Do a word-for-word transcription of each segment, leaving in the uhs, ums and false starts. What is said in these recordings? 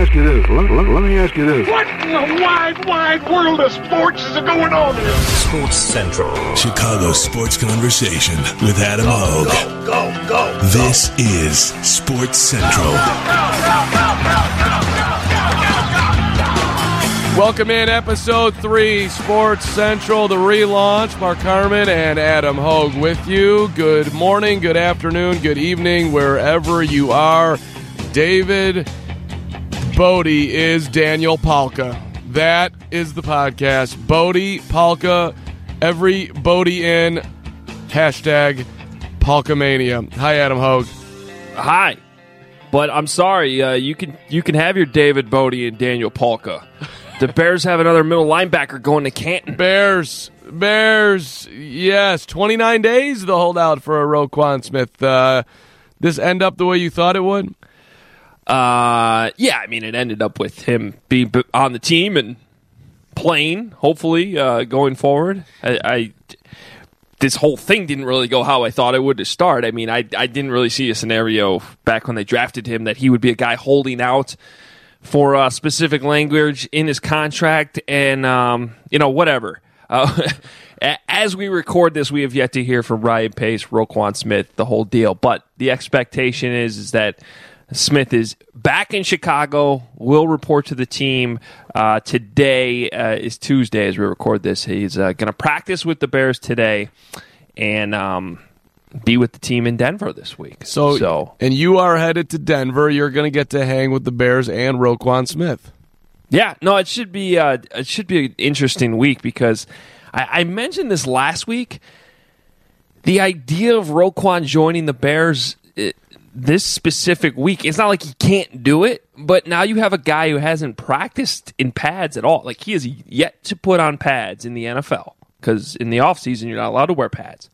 ask you this. Let, let, let me ask you this. What in the wide, wide world of sports is going on here? Sports Central. Chicago Sports Conversation with Adam Hogue. Go, go, go, go. This go. is Sports Central. Go, go, go, go, go, go, go. Welcome in, Episode three, Sports Central, the relaunch. Mark Carman and Adam Hogue with you. Good morning, good afternoon, good evening, wherever you are. David Bote is Daniel Palka. That is the podcast. Bote, Palka, every Bote in, hashtag Palkamania. Hi, Adam Hogue. Hi. But I'm sorry, uh, you can you can have your David Bote and Daniel Palka. The Bears have another middle linebacker going to Canton. Bears. Bears. Yes. twenty-nine days the holdout for a Roquan Smith. Uh, this end up the way you thought it would? Uh, yeah. I mean, it ended up with him being on the team and playing, hopefully, uh, going forward. I, I This whole thing didn't really go how I thought it would to start. I mean, I, I didn't really see a scenario back when they drafted him that he would be a guy holding out for uh, specific language in his contract and, um, you know, whatever. Uh, as we record this, we have yet to hear from Ryan Pace, Roquan Smith, the whole deal. But the expectation is, is that Smith is back in Chicago, will report to the team. Uh, today uh, is Tuesday as we record this. He's uh, going to practice with the Bears today and um, be with the team in Denver this week. So, so, and you are headed to Denver. You're going to get to hang with the Bears and Roquan Smith. Yeah, no, it should be uh, it should be an interesting week because I, I mentioned this last week. The idea of Roquan joining the Bears it, this specific week, it's not like he can't do it, but now you have a guy who hasn't practiced in pads at all. Like he is yet to put on pads in the N F L because in the offseason you're not allowed to wear pads.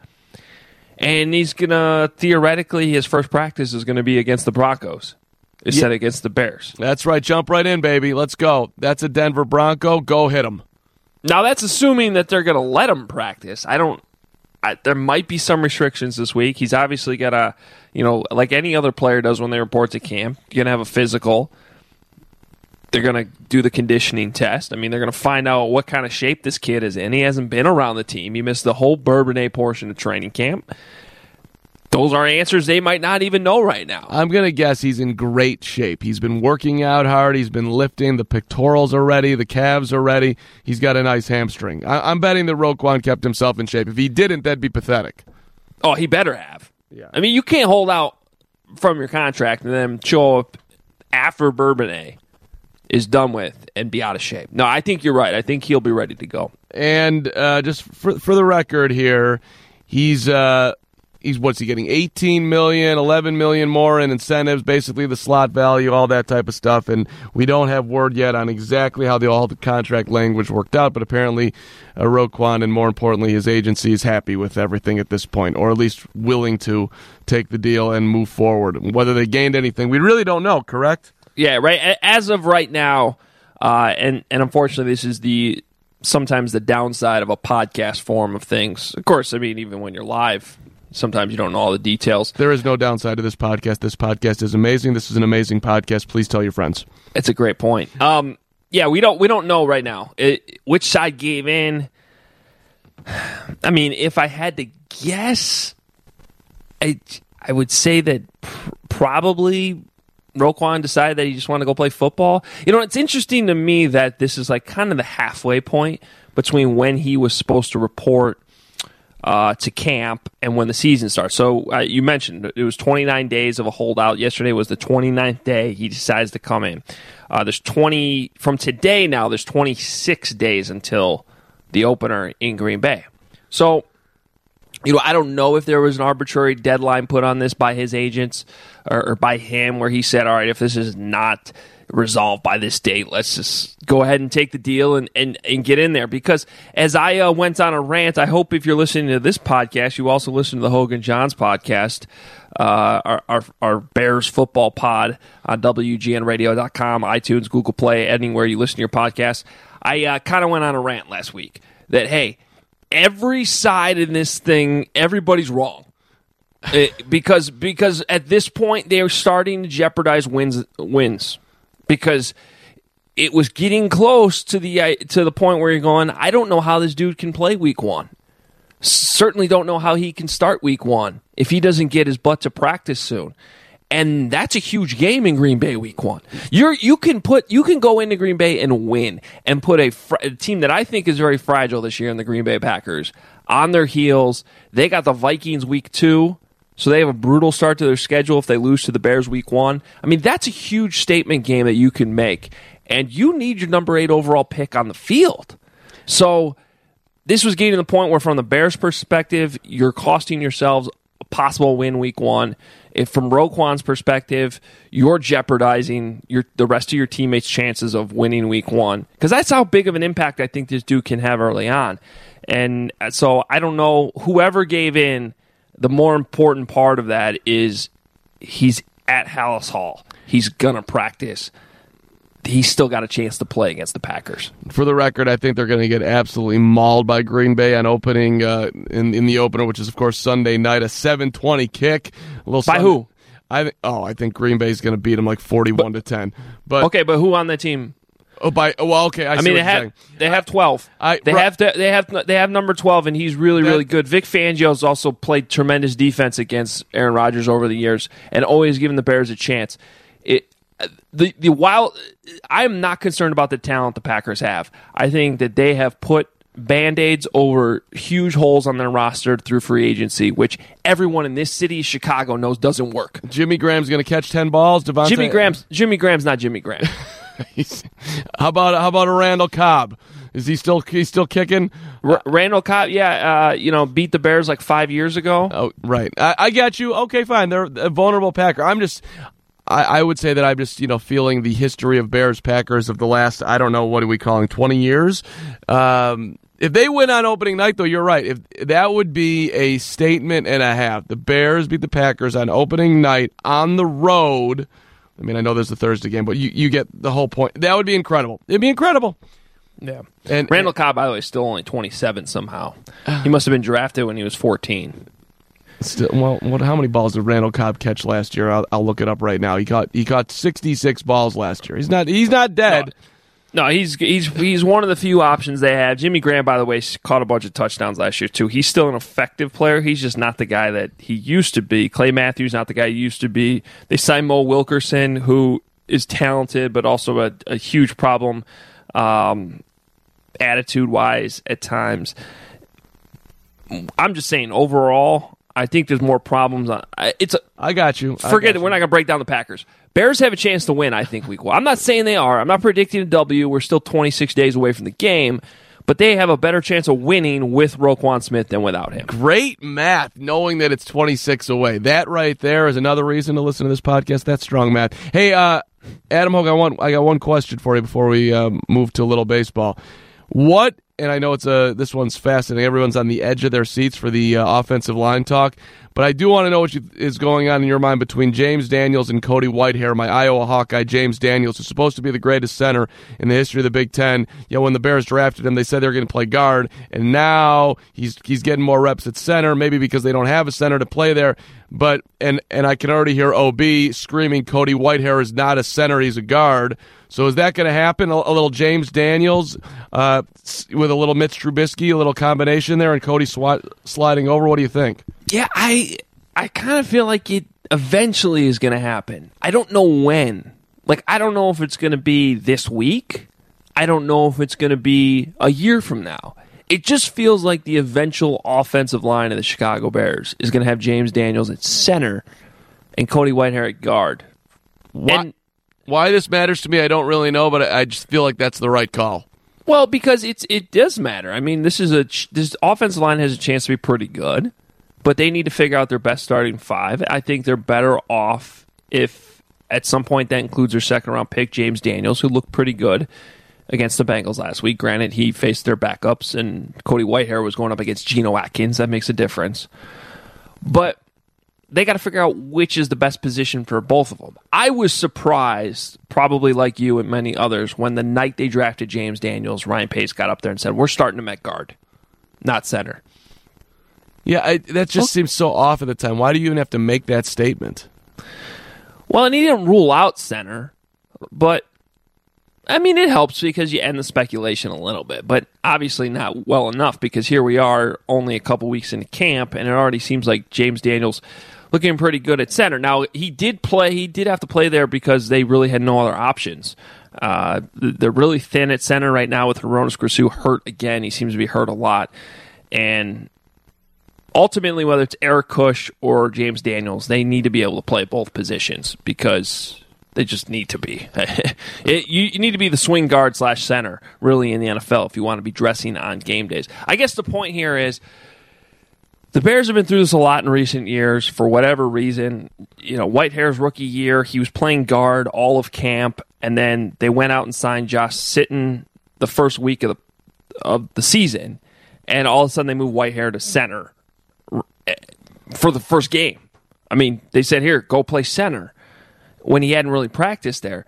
And he's going to, theoretically, his first practice is going to be against the Broncos instead of yeah. against the Bears. That's right. Jump right in, baby. Let's go. That's a Denver Bronco. Go hit him. Now, that's assuming that they're going to let him practice. I don't... I, there might be some restrictions this week. He's obviously got a, you know, like any other player does when they report to camp, you're going to have a physical. They're going to do the conditioning test. I mean, they're going to find out what kind of shape this kid is in. He hasn't been around the team. He missed the whole Bourbonnais portion of training camp. Those are answers they might not even know right now. I'm going to guess he's in great shape. He's been working out hard. He's been lifting. The pectorals are ready. The calves are ready. He's got a nice hamstring. I- I'm betting that Roquan kept himself in shape. If he didn't, that'd be pathetic. Oh, he better have. Yeah. I mean, you can't hold out from your contract and then show up after Bourbonnais is done with and be out of shape. No, I think you're right. I think he'll be ready to go. And uh, just for, for the record here, he's... Uh, He's what's he getting? eighteen million dollars, eleven million dollars more in incentives, basically the slot value, all that type of stuff. And we don't have word yet on exactly how the all the contract language worked out. But apparently, uh, Roquan and more importantly his agency is happy with everything at this point, or at least willing to take the deal and move forward. Whether they gained anything, we really don't know. Correct? Yeah, right. As of right now, uh, and and unfortunately, this is the sometimes the downside of a podcast form of things. Of course, I mean even when you're live. Sometimes you don't know all the details. There is no downside to this podcast. This podcast is amazing. This is an amazing podcast. Please tell your friends. That's a great point. Um, yeah, we don't we don't know right now it, which side gave in. I mean, if I had to guess, I, I would say that pr- probably Roquan decided that he just wanted to go play football. You know, it's interesting to me that this is like kind of the halfway point between when he was supposed to report Uh, to camp and when the season starts. So uh, you mentioned it was twenty-nine days of a holdout. Yesterday was the twenty-ninth day he decides to come in. Uh, there's twenty from today now. There's twenty-six days until the opener in Green Bay. So you know I don't know if there was an arbitrary deadline put on this by his agents or, or by him where he said, all right, if this is not resolved by this date, let's just go ahead and take the deal and, and, and get in there. Because as I uh, went on a rant, I hope if you're listening to this podcast, you also listen to the Hogan Johns podcast, uh, our, our our Bears football pod on W G N radio dot com, iTunes, Google Play, anywhere you listen to your podcast. I uh, kind of went on a rant last week that, hey, every side in this thing, everybody's wrong. It, because because at this point, they're starting to jeopardize wins wins. because it was getting close to the to the point where you're going, I don't know how this dude can play week one. Certainly don't know how he can start week one if he doesn't get his butt to practice soon. And that's a huge game in Green Bay week one. You're, you can put, you can go into Green Bay and win and put a, fr- a team that I think is very fragile this year in the Green Bay Packers on their heels. They got the Vikings week two, so they have a brutal start to their schedule if they lose to the Bears week one. I mean, that's a huge statement game that you can make. And you need your number eight overall pick on the field. So this was getting to the point where from the Bears' perspective, you're costing yourselves a possible win week one. If from Roquan's perspective, you're jeopardizing your, the rest of your teammates' chances of winning week one. Because that's how big of an impact I think this dude can have early on. And so I don't know, whoever gave in, the more important part of that is he's at Halas Hall. He's going to practice. He's still got a chance to play against the Packers. For the record, I think they're going to get absolutely mauled by Green Bay on opening uh, in in the opener, which is of course Sunday night, a seven twenty kick. A little by Sunday. Who? I th- oh, I think Green Bay's going to beat them like forty-one but, to ten. But okay, but who on the team? Oh, by oh, well, okay. I, I see mean, what they have saying. they have twelve. I, they right. have to, they have they have number twelve, and he's really that, really good. Vic Fangio's also played tremendous defense against Aaron Rodgers over the years, and always given the Bears a chance. It. The the wild, I am not concerned about the talent the Packers have. I think that they have put Band-Aids over huge holes on their roster through free agency, which everyone in this city, Chicago, knows doesn't work. Jimmy Graham's going to catch ten balls. Devontae Jimmy Graham's Jimmy Graham's not Jimmy Graham. how about how about a Randall Cobb? Is he still he's still kicking? R- Randall Cobb, yeah, uh, you know, beat the Bears like five years ago. Oh, right. I, I got you. Okay, fine. They're a vulnerable Packer. I'm just. I, I would say that I'm just, you know, feeling the history of Bears-Packers of the last, I don't know, what are we calling, twenty years? Um, if they win on opening night, though, you're right. If that would be a statement and a half. The Bears beat the Packers on opening night on the road. I mean, I know there's a Thursday game, but you, you get the whole point. That would be incredible. It'd be incredible. Yeah. And Randall and, Cobb, by the way, is still only twenty-seven somehow. He must have been drafted when he was fourteen. Still, well, what? How many balls did Randall Cobb catch last year? I'll, I'll look it up right now. He caught he caught sixty-six balls last year. He's not he's not dead. No, no he's he's he's one of the few options they have. Jimmy Graham, by the way, caught a bunch of touchdowns last year too. He's still an effective player. He's just not the guy that he used to be. Clay Matthews not the guy he used to be. They signed Moe Wilkerson, who is talented but also a, a huge problem, um, attitude wise at times. I'm just saying overall. I think there's more problems. On, it's a, I got you. I forget got it. You. We're not going to break down the Packers. Bears have a chance to win, I think, week one. I'm not saying they are. I'm not predicting a W. We're still twenty-six days away from the game. But they have a better chance of winning with Roquan Smith than without him. Great math, knowing that it's twenty-six away. That right there is another reason to listen to this podcast. That's strong math. Hey, uh, Adam Hogue, I, want, I got one question for you before we uh, move to a little baseball. What and I know it's a this one's fascinating. Everyone's on the edge of their seats for the uh, offensive line talk, but I do want to know what you, is going on in your mind between James Daniels and Cody Whitehair. My Iowa Hawkeye James Daniels is supposed to be the greatest center in the history of the Big Ten. You know, when the Bears drafted him, they said they were going to play guard, and now he's he's getting more reps at center, maybe because they don't have a center to play there. But and and I can already hear O B screaming, Cody Whitehair is not a center, he's a guard. So is that going to happen? A, a little James Daniels uh, with a little Mitch Trubisky, a little combination there, and Cody swat, sliding over. What do you think? Yeah, I I kind of feel like it eventually is going to happen. I don't know when. Like, I don't know if it's going to be this week. I don't know if it's going to be a year from now. It just feels like the eventual offensive line of the Chicago Bears is going to have James Daniels at center and Cody Whitehair at guard. What? Why this matters to me, I don't really know, but I just feel like that's the right call. Well, because it's it does matter. I mean, this is a this offensive line has a chance to be pretty good, but they need to figure out their best starting five. I think they're better off if at some point that includes their second round pick, James Daniels, who looked pretty good against the Bengals last week. Granted, he faced their backups, and Cody Whitehair was going up against Geno Atkins. That makes a difference, but they got to figure out which is the best position for both of them. I was surprised, probably like you and many others, when the night they drafted James Daniels, Ryan Pace got up there and said, we're starting him at guard, not center. Yeah, I, that just okay. seems so off at the time. Why do you even have to make that statement? Well, and he didn't rule out center, but I mean, it helps because you end the speculation a little bit, but obviously not well enough because here we are only a couple weeks into camp, and it already seems like James Daniels looking pretty good at center. Now, he did play. He did have to play there because they really had no other options. Uh, they're really thin at center right now with Hronis Grisou hurt again. He seems to be hurt a lot. And ultimately, whether it's Eric Kush or James Daniels, they need to be able to play both positions because they just need to be. it, you, you need to be the swing guard slash center, really, in the N F L if you want to be dressing on game days. I guess the point here is the Bears have been through this a lot in recent years for whatever reason. You know, Whitehair's rookie year, he was playing guard all of camp, and then they went out and signed Josh Sitton the first week of the, of the season, and all of a sudden they moved Whitehair to center for the first game. I mean, they said, here, go play center, when he hadn't really practiced there.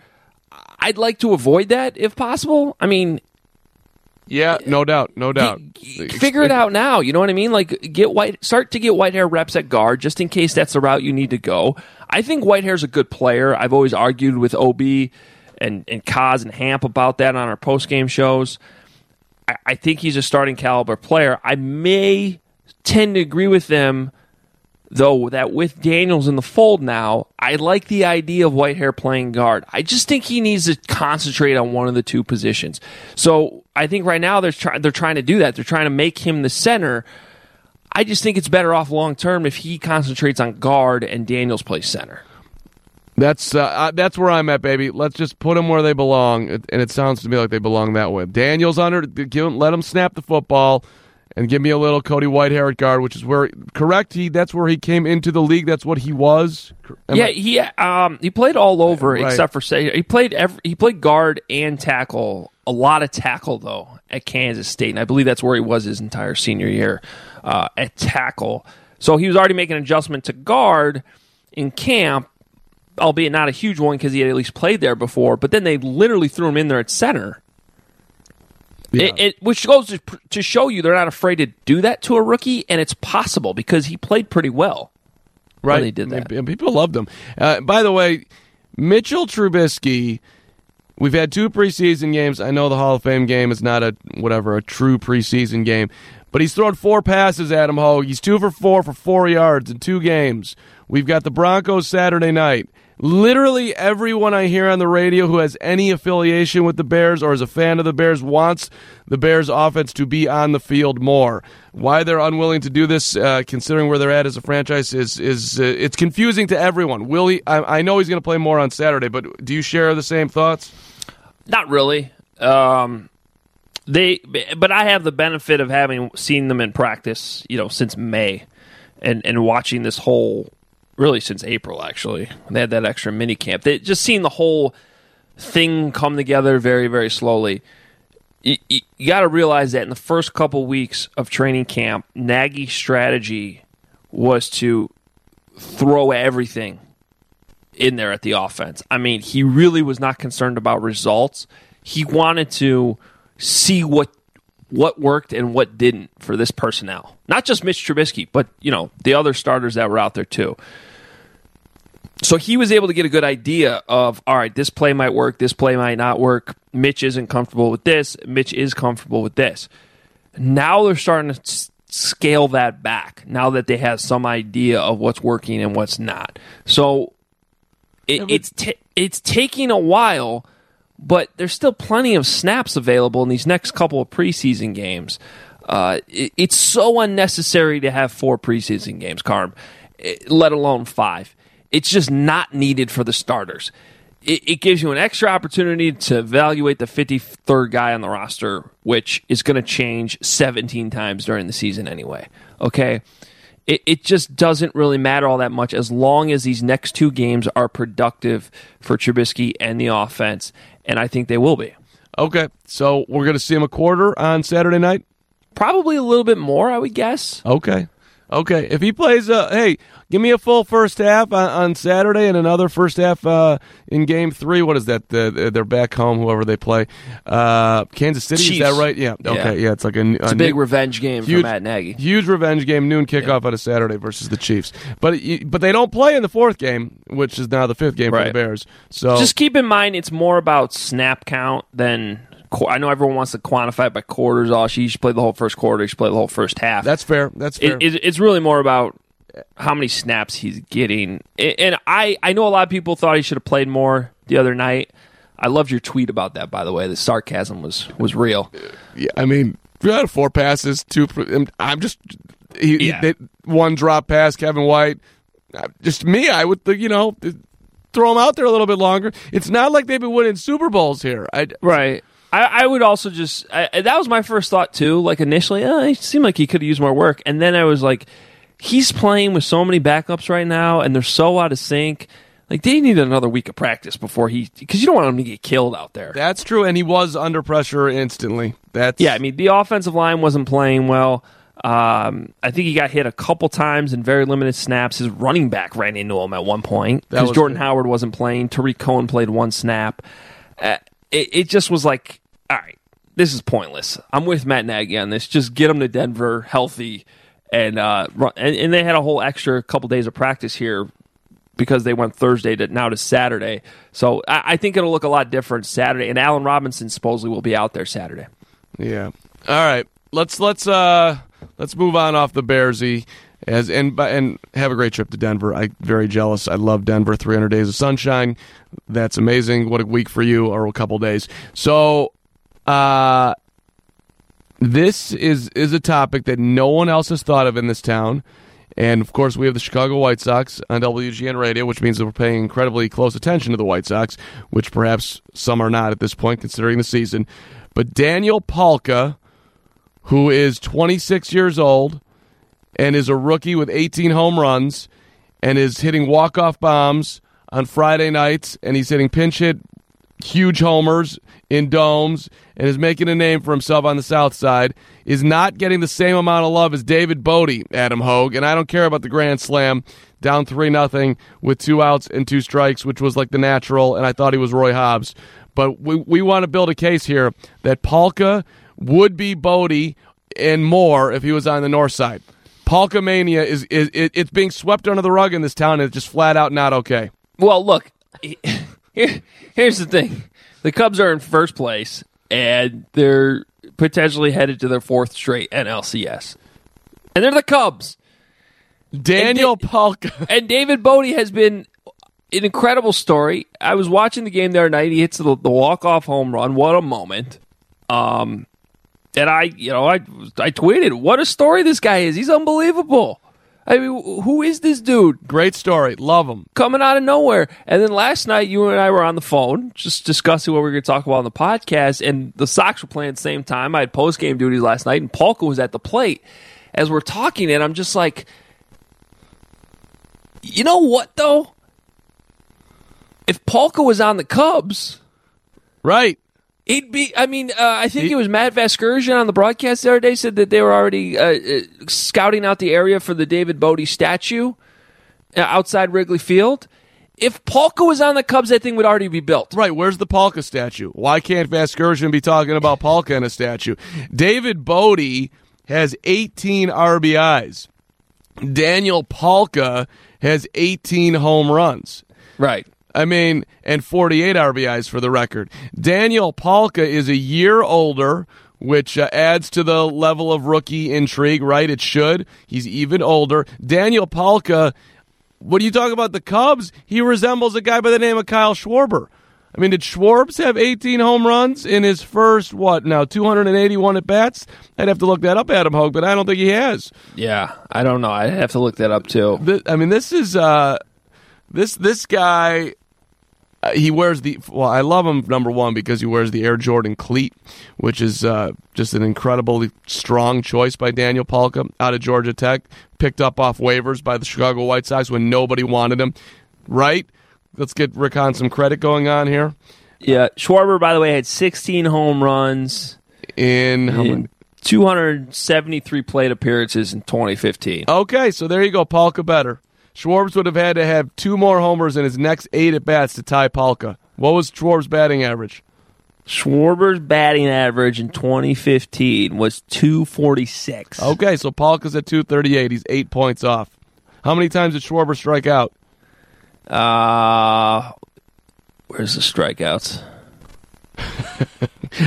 I'd like to avoid that if possible. I mean, yeah, no doubt, no doubt. Figure it out now. You know what I mean? Like, get White, start to get Whitehair reps at guard, just in case that's the route you need to go. I think Whitehair's a good player. I've always argued with O B and and Kaz and Hamp about that on our post game shows. I, I think he's a starting caliber player. I may tend to agree with them, though, that with Daniels in the fold now, I like the idea of Whitehair playing guard. I just think he needs to concentrate on one of the two positions. So I think right now they're, try- they're trying to do that. They're trying to make him the center. I just think it's better off long-term if he concentrates on guard and Daniels plays center. That's uh, that's where I'm at, baby. Let's just put them where they belong, and it sounds to me like they belong that way. Daniels under, give him, let him snap the football. And give me a little Cody Whitehair at guard, which is where correct he that's where he came into the league. That's what he was. Am yeah, I, he um he played all over right. except for say he played every, he played guard and tackle, a lot of tackle though at Kansas State, and I believe that's where he was his entire senior year uh, at tackle. So he was already making an adjustment to guard in camp, albeit not a huge one because he had at least played there before. But then they literally threw him in there at center. Yeah. It, it, which goes to, to show you they're not afraid to do that to a rookie, and it's possible because he played pretty well right. when they did that. And people loved him. Uh, by the way, Mitchell Trubisky, we've had two preseason games. I know the Hall of Fame game is not a whatever a true preseason game, but he's thrown four passes at Adam Hogue. He's two for four for four yards in two games. We've got the Broncos Saturday night. Literally everyone I hear on the radio who has any affiliation with the Bears or is a fan of the Bears wants the Bears offense to be on the field more. Why they're unwilling to do this, uh, considering where they're at as a franchise, is is uh, it's confusing to everyone. Will he? I, I know he's going to play more on Saturday, but do you share the same thoughts? Not really. Um, they, but I have the benefit of having seen them in practice, you know, since May, and and watching this whole. Really, since April, actually. They had that extra mini camp. They just seen the whole thing come together very, very slowly. You, you, you got to realize that in the first couple weeks of training camp, Nagy's strategy was to throw everything in there at the offense. I mean, he really was not concerned about results. He wanted to see what what worked and what didn't for this personnel. Not just Mitch Trubisky, but you know the other starters that were out there too. So he was able to get a good idea of, all right, this play might work, this play might not work. Mitch isn't comfortable with this. Mitch is comfortable with this. Now they're starting to s- scale that back now that they have some idea of what's working and what's not. So it, it's t- it's taking a while, but there's still plenty of snaps available in these next couple of preseason games. Uh, it, it's so unnecessary to have four preseason games, Carm, it, let alone five. It's just not needed for the starters. It, it gives you an extra opportunity to evaluate the fifty-third guy on the roster, which is going to change seventeen times during the season anyway. Okay, it, it just doesn't really matter all that much as long as these next two games are productive for Trubisky and the offense, and I think they will be. Okay, so we're going to see him a quarter on Saturday night? Probably a little bit more, I would guess. Okay. Okay, if he plays, uh, hey, give me a full first half on, on Saturday and another first half uh, in Game Three. What is that? The, they're back home, whoever they play. Uh, Kansas City, Chiefs. Is that right? Yeah. Okay. Yeah, yeah it's like a, it's a, a big new, revenge game huge, for Matt Nagy. Huge revenge game. Noon kickoff yeah. on a Saturday versus the Chiefs. But but they don't play in the fourth game, which is now the fifth game right. for the Bears. So just keep in mind, it's more about snap count than. I know everyone wants to quantify it by quarters. Oh, she should play the whole first quarter. She should play the whole first half. That's fair. That's fair. It, it, it's really more about how many snaps he's getting. And I, I know a lot of people thought he should have played more the other night. I loved your tweet about that, by the way. The sarcasm was, was real. Yeah, I mean, out of four passes, two. I'm just he, yeah. he, they, one drop pass, Kevin White. Just me, I would think, you know, throw him out there a little bit longer. It's not like they've been winning Super Bowls here. I, right. I, I would also just I, that was my first thought too. Like initially, oh, it seemed like he could have used more work, and then I was like, he's playing with so many backups right now, and they're so out of sync. Like they need another week of practice before he, because you don't want him to get killed out there. That's true, and he was under pressure instantly. That's yeah. I mean, the offensive line wasn't playing well. Um, I think he got hit a couple times in very limited snaps. His running back ran into him at one point because Jordan good. Howard wasn't playing. Tariq Cohen played one snap. Uh, It, it just was like, all right, this is pointless. I'm with Matt Nagy on this. Just get them to Denver healthy, and uh, run, and, and they had a whole extra couple days of practice here because they went Thursday to now to Saturday. So I, I think it'll look a lot different Saturday. And Allen Robinson supposedly will be out there Saturday. Yeah. All right. Let's let's uh let's move on off the Bearsy. As and and have a great trip to Denver. I'm very jealous. I love Denver. three hundred days of sunshine. That's amazing. What a week for you, or a couple days. So uh, this is, is a topic that no one else has thought of in this town. And, of course, we have the Chicago White Sox on W G N Radio, which means that we're paying incredibly close attention to the White Sox, which perhaps some are not at this point considering the season. But Daniel Palka, who is twenty-six years old, and is a rookie with eighteen home runs, and is hitting walk-off bombs on Friday nights, and he's hitting pinch-hit huge homers in domes, and is making a name for himself on the South Side, is not getting the same amount of love as David Bote, Adam Hogue, and I don't care about the grand slam, down three nothing with two outs and two strikes, which was like the natural, and I thought he was Roy Hobbs. But we, we want to build a case here that Palka would be Bote and more if he was on the North Side. Palkamania is, is it, it's being swept under the rug in this town, and it's just flat out not okay. Well, look, here, here's the thing. The Cubs are in first place, and they're potentially headed to their fourth straight N L C S. And they're the Cubs. Daniel and da- Palka. And David Bote has been an incredible story. I was watching the game the other night. He hits the, the walk-off home run. What a moment. Um... And I, you know, I, I tweeted, what a story this guy is. He's unbelievable. I mean, who is this dude? Great story. Love him. Coming out of nowhere. And then last night, you and I were on the phone just discussing what we were going to talk about on the podcast. And the Sox were playing at the same time. I had post-game duties last night, and Palka was at the plate. As we're talking, and I'm just like, you know what, though? If Palka was on the Cubs. Right. He'd be. I mean, uh, I think he, it was Matt Vasgersian on the broadcast the other day said that they were already uh, scouting out the area for the David Bote statue outside Wrigley Field. If Palka was on the Cubs, that thing would already be built. Right, where's the Palka statue? Why can't Vasgersian be talking about Palka and a statue? David Bote has eighteen R B Is. Daniel Palka has eighteen home runs. Right. I mean, and forty-eight R B Is for the record. Daniel Palka is a year older, which uh, adds to the level of rookie intrigue, right? It should. He's even older. Daniel Palka, what do you talk about the Cubs? He resembles a guy by the name of Kyle Schwarber. I mean, did Schwarbs have eighteen home runs in his first, what, now, two hundred eighty-one at-bats? I'd have to look that up, Adam Hogue, but I don't think he has. Yeah, I don't know. I'd have to look that up, too. The, I mean, this is... Uh, This this guy, uh, he wears the, well, I love him, number one, because he wears the Air Jordan cleat, which is uh, just an incredibly strong choice by Daniel Palka out of Georgia Tech, picked up off waivers by the Chicago White Sox when nobody wanted him, right? Let's get Roquan some credit going on here. Yeah, Schwarber, by the way, had sixteen home runs. In how many? two hundred seventy-three plate appearances in twenty fifteen. Okay, so there you go, Palka better. Schwarber's would have had to have two more homers in his next eight at-bats to tie Palka. What was Schwarber's batting average? Schwarber's batting average in twenty fifteen was two forty-six. Okay, so Palka's at two thirty-eight. He's eight points off. How many times did Schwarber strike out? Uh, where's the strikeouts?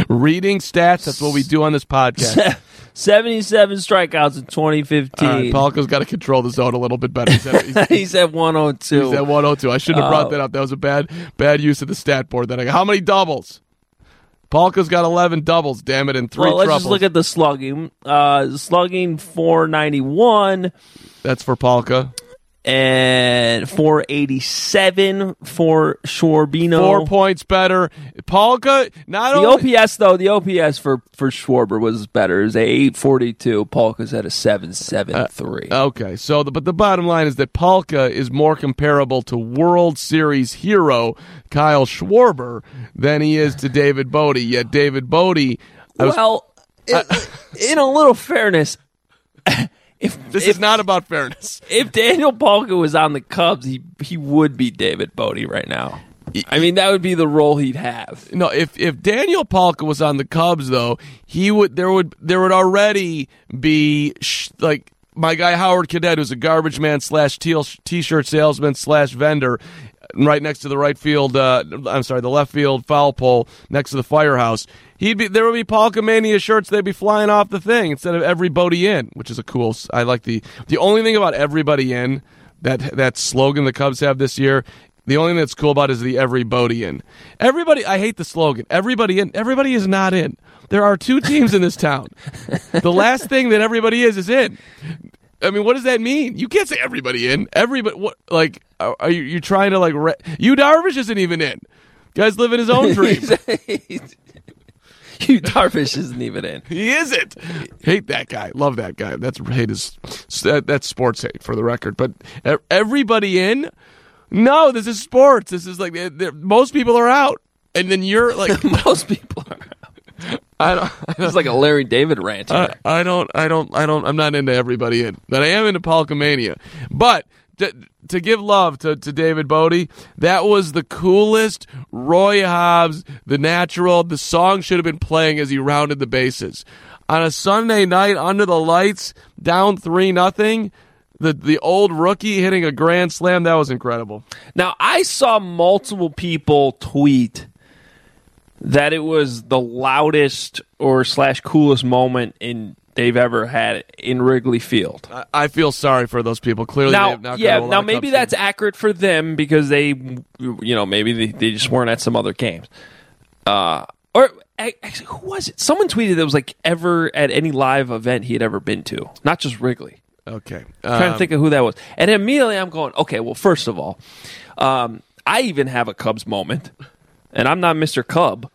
Reading stats, that's what we do on this podcast. seventy-seven strikeouts in twenty fifteen. All right, Palka's got to control the zone a little bit better. He's at, he's, he's at one oh two. He's at one oh two. I shouldn't have brought uh, that up. That was a bad bad use of the stat board. That I got. How many doubles? Palka's got eleven doubles, damn it, and three well, let's triples. Just look at the slugging. Uh, slugging four ninety-one. That's for Palka. And four eighty-seven for Schwarbino. Four points better. Palka, not only... The O P S, though, the O P S for, for Schwarber was better. It was eight forty-two. Palka's at a seven seventy-three. Uh, okay, so the, but the bottom line is that Palka is more comparable to World Series hero Kyle Schwarber than he is to David Bote. Yet David Bote... Was, well, I, in, in a little fairness... If, this if, is not about fairness. If Daniel Palka was on the Cubs, he he would be David Bote right now. I mean, that would be the role he'd have. No, if if Daniel Palka was on the Cubs, though, he would there would there would already be sh- like my guy Howard Cadet, who's a garbage man slash t-shirt salesman slash vendor, right next to the right field. Uh, I'm sorry, the left field foul pole next to the firehouse. He'd be there would be Palka Mania shirts. They'd be flying off the thing instead of everybody in, which is a cool. I like the the only thing about everybody in that that slogan the Cubs have this year. The only thing that's cool about it is the everybody in. Everybody. I hate the slogan. Everybody in. Everybody is not in. There are two teams in this town. The last thing that everybody is is in. I mean, what does that mean? You can't say everybody in. Everybody. What, like, are you you trying to like? Re- Yu Darvish isn't even in. Guy's living his own dream. Yu Darvish isn't even in. He isn't. Hate that guy. Love that guy. That's hate is that, that's sports hate for the record. But everybody in? No, this is sports. This is like they're, they're, most people are out, and then you're like most people are out. I don't. I don't it's like a Larry David rant. I, I don't. I don't. I don't. I'm not into everybody in, but I am into Palka Mania. But. To, to give love to, to David Bote, that was the coolest Roy Hobbs, the natural. The song should have been playing as he rounded the bases. On a Sunday night under the lights, down three nothing, the, the old rookie hitting a grand slam, that was incredible. Now, I saw multiple people tweet that it was the loudest or slash coolest moment in they've ever had in Wrigley Field. I feel sorry for those people. Clearly, now, they have not yeah. Got a lot now, maybe that's games. Accurate for them because they, you know, maybe they, they just weren't at some other games. Uh, or actually, who was it? Someone tweeted that was like ever at any live event he had ever been to, not just Wrigley. Okay, um, I'm trying to think of who that was, and immediately I'm going, okay. Well, first of all, um, I even have a Cubs moment, and I'm not Mister Cub.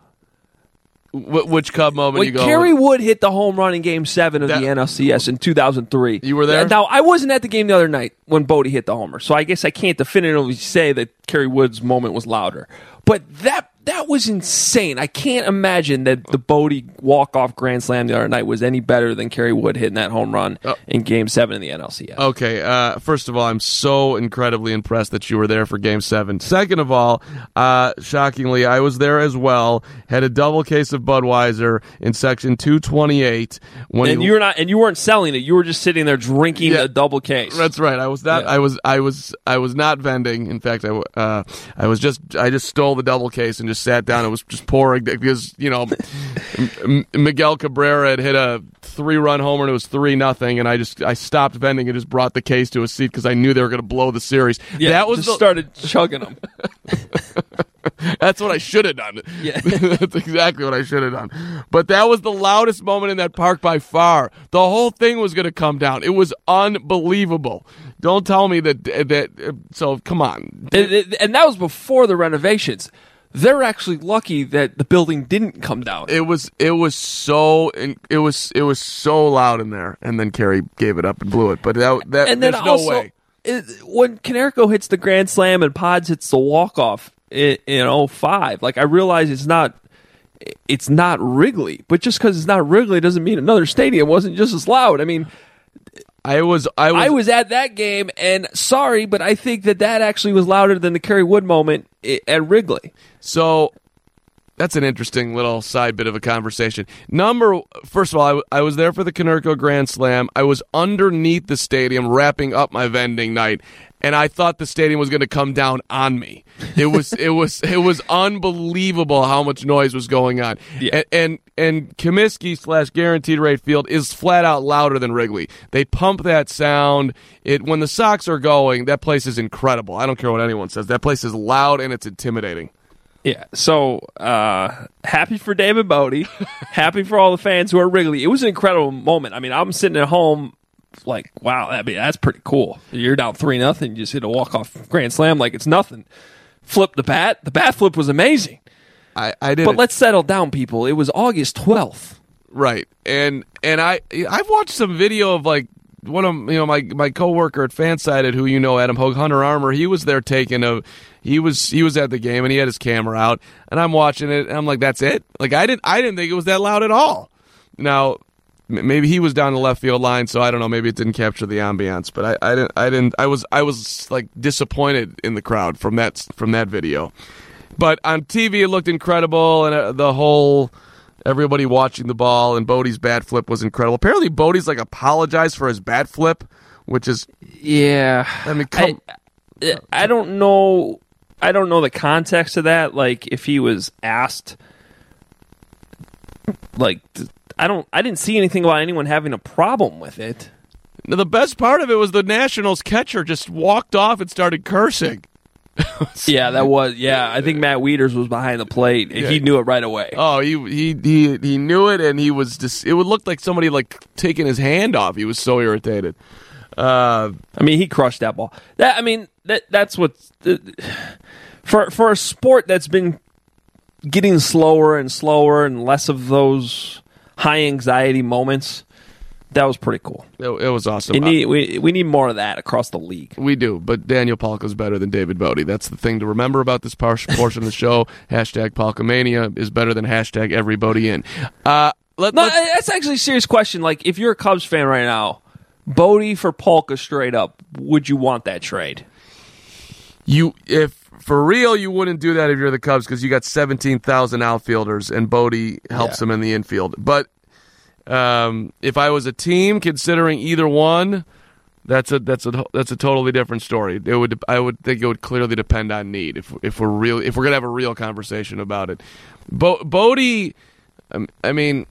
Which Cub moment when you go? Kerry Wood hit the home run in Game seven of that, the N L C S in two thousand three. You were there? Now, I wasn't at the game the other night when Bote hit the homer, so I guess I can't definitively say that Kerry Wood's moment was louder. But that that was insane. I can't imagine that the Bote walk-off grand slam the other night was any better than Kerry Wood hitting that home run oh. in Game seven of the N L C S. Okay, uh, first of all, I'm so incredibly impressed that you were there for Game seven. Second of all, uh, shockingly, I was there as well, had a double case of Budweiser in Section two twenty-eight. When and, you, you're not, and you weren't selling it. You were just sitting there drinking yeah, the double case. That's right. I was not, yeah. I was, I was, I was not vending. In fact, I, uh, I was just, I just stole the double case and just sat down and was just pouring because, you know, M- Miguel Cabrera had hit a three-run homer and it was three nothing, and I just I stopped vending and just brought the case to a seat because I knew they were going to blow the series. Yeah, that was just the- started chugging them. That's what I should have done. Yeah. That's exactly what I should have done. But that was the loudest moment in that park by far. The whole thing was going to come down. It was unbelievable. Don't tell me that. that so, come on. And, and that was before the renovations. They're actually lucky that the building didn't come down. It was it was so it was it was so loud in there, and then Kerry gave it up and blew it. But that, that and then there's also, no way. It, when Konerko hits the grand slam and Pods hits the walk off in oh five, like I realize it's not it's not Wrigley. But just because it's not Wrigley doesn't mean another stadium wasn't just as loud. I mean, I was, I was I was at that game, and sorry, but I think that that actually was louder than the Kerry Wood moment at Wrigley. So that's an interesting little side bit of a conversation. Number, first of all, I, w- I was there for the Konerko Grand Slam. I was underneath the stadium wrapping up my vending night, and I thought the stadium was going to come down on me. It was, it was, it was unbelievable how much noise was going on. Yeah. And, and and Comiskey slash Guaranteed Rate Field is flat out louder than Wrigley. They pump that sound. It when the Sox are going, that place is incredible. I don't care what anyone says. That place is loud and it's intimidating. Yeah, so uh, happy for David Bote, happy for all the fans who are Wrigley. It was an incredible moment. I mean, I'm sitting at home like, wow, I mean, that's pretty cool. You're down three nothing, you just hit a walk-off grand slam like it's nothing. Flip the bat. The bat flip was amazing. I, I did. But let's settle down, people. It was August twelfth. Right, and and I, I've watched some video of like, one of you know my my coworker at Fansided, who you know, Adam Hogue, Hunter Armour, he was there taking a he was he was at the game and he had his camera out, and I'm watching it and I'm like, that's it? Like I didn't I didn't think it was that loud at all. Now maybe he was down the left field line, so I don't know, maybe it didn't capture the ambiance, but I, I didn't I didn't I was I was like disappointed in the crowd from that from that video. But on T V it looked incredible, and the whole everybody watching the ball, and Bodie's bat flip was incredible. Apparently, Bodie's like apologized for his bat flip, which is yeah. I mean, come, I, I don't know. I don't know the context of that. Like, if he was asked, like, I don't. I didn't see anything about anyone having a problem with it. Now, the best part of it was the Nationals catcher just walked off and started cursing. yeah, that was yeah. I think Matt Wieters was behind the plate, and yeah. he knew it right away. Oh, he he he, he knew it, and he was just. It would look like somebody like taking his hand off. He was so irritated. Uh, I mean, he crushed that ball. That I mean, that that's what for for a sport that's been getting slower and slower and less of those high anxiety moments. That was pretty cool. It, it was awesome. It need, we, we need more of that across the league. We do, but Daniel Palka is better than David Bote. That's the thing to remember about this portion of the show. Hashtag Palkamania is better than hashtag everybody in. Uh, let, no, that's actually a serious question. Like, if you're a Cubs fan right now, Bote for Palka straight up, would you want that trade? You, if... For real, you wouldn't do that if you're the Cubs because you got seventeen thousand outfielders, and Bote helps yeah. them in the infield. But... Um, if I was a team considering either one, that's a that's a that's a totally different story. It would I would think it would clearly depend on need. If if we're real, if we're gonna have a real conversation about it, Bo- Bote, um, I mean,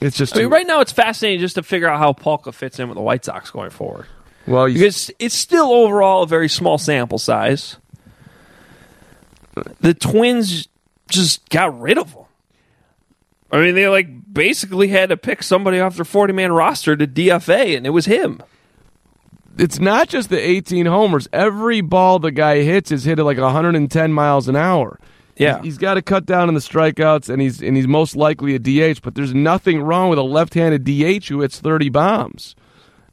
it's just. I mean, right now it's fascinating just to figure out how Palka fits in with the White Sox going forward. Well, you, because it's still overall a very small sample size. The Twins just got rid of him. I mean, they like basically had to pick somebody off their forty-man roster to D F A, and it was him. It's not just the eighteen homers. Every ball the guy hits is hit at like one hundred ten miles an hour. Yeah, he's, he's got to cut down on the strikeouts, and he's and he's most likely a D H. But there's nothing wrong with a left-handed D H who hits thirty bombs,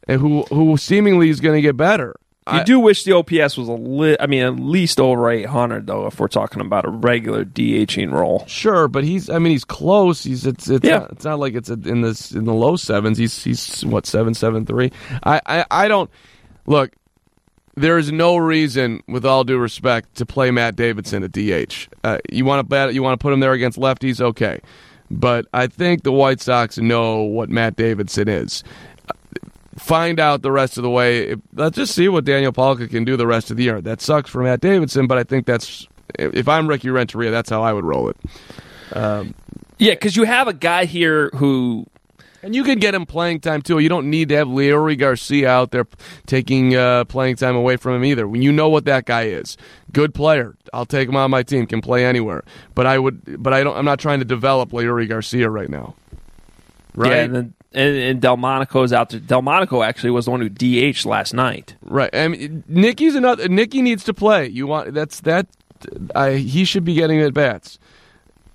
and who who seemingly is going to get better. You I, do wish the O P S was a li- I mean, at least over eight hundred, though, if we're talking about a regular DHing role. Sure, but he's. I mean, he's close. He's. It's. It's, yeah. not, it's not like it's a, in this in the low sevens. He's. He's what seven seven three. I. I. I don't. Look, there is no reason, with all due respect, to play Matt Davidson at D H. Uh, you want to bat. You want to put him there against lefties. Okay, but I think the White Sox know what Matt Davidson is. Find out the rest of the way. Let's just see what Daniel Palka can do the rest of the year. That sucks for Matt Davidson, but I think that's, if I'm Ricky Renteria, that's how I would roll it. Um, yeah, because you have a guy here who... And you can get him playing time, too. You don't need to have Leury Garcia out there taking uh, playing time away from him either. When you know what that guy is. Good player. I'll take him on my team. Can play anywhere. But, I would, but I don't, I'm not trying to develop Leury Garcia right now. Right? Yeah, and then- And, and Delmonico's out there. Delmonico actually was the one who D H'd last night. Right. I mean, Nicky's another. Nicky needs to play. You want that's that. I, he should be getting at bats.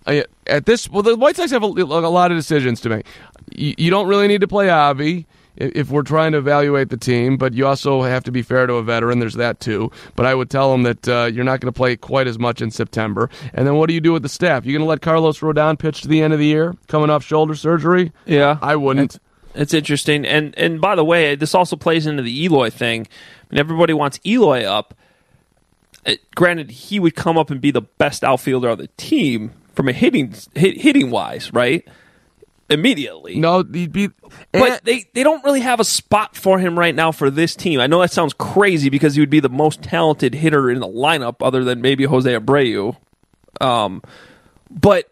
I, at this, well, the White Sox have a, a lot of decisions to make. You, you don't really need to play Avi. if we're trying to evaluate the team, but you also have to be fair to a veteran. There's that too. But I would tell him that uh, you're not going to play quite as much in September. And then what do you do with the staff? You're going to let Carlos Rodon pitch to the end of the year, coming off shoulder surgery? Yeah. I wouldn't. It's, it's interesting. And, and by the way, this also plays into the Eloy thing. I mean, everybody wants Eloy up. It, granted, he would come up and be the best outfielder on the team from a hitting hit, hitting wise, right? Immediately. No, he'd be. But they, they don't really have a spot for him right now for this team. I know that sounds crazy because he would be the most talented hitter in the lineup, other than maybe Jose Abreu. Um, but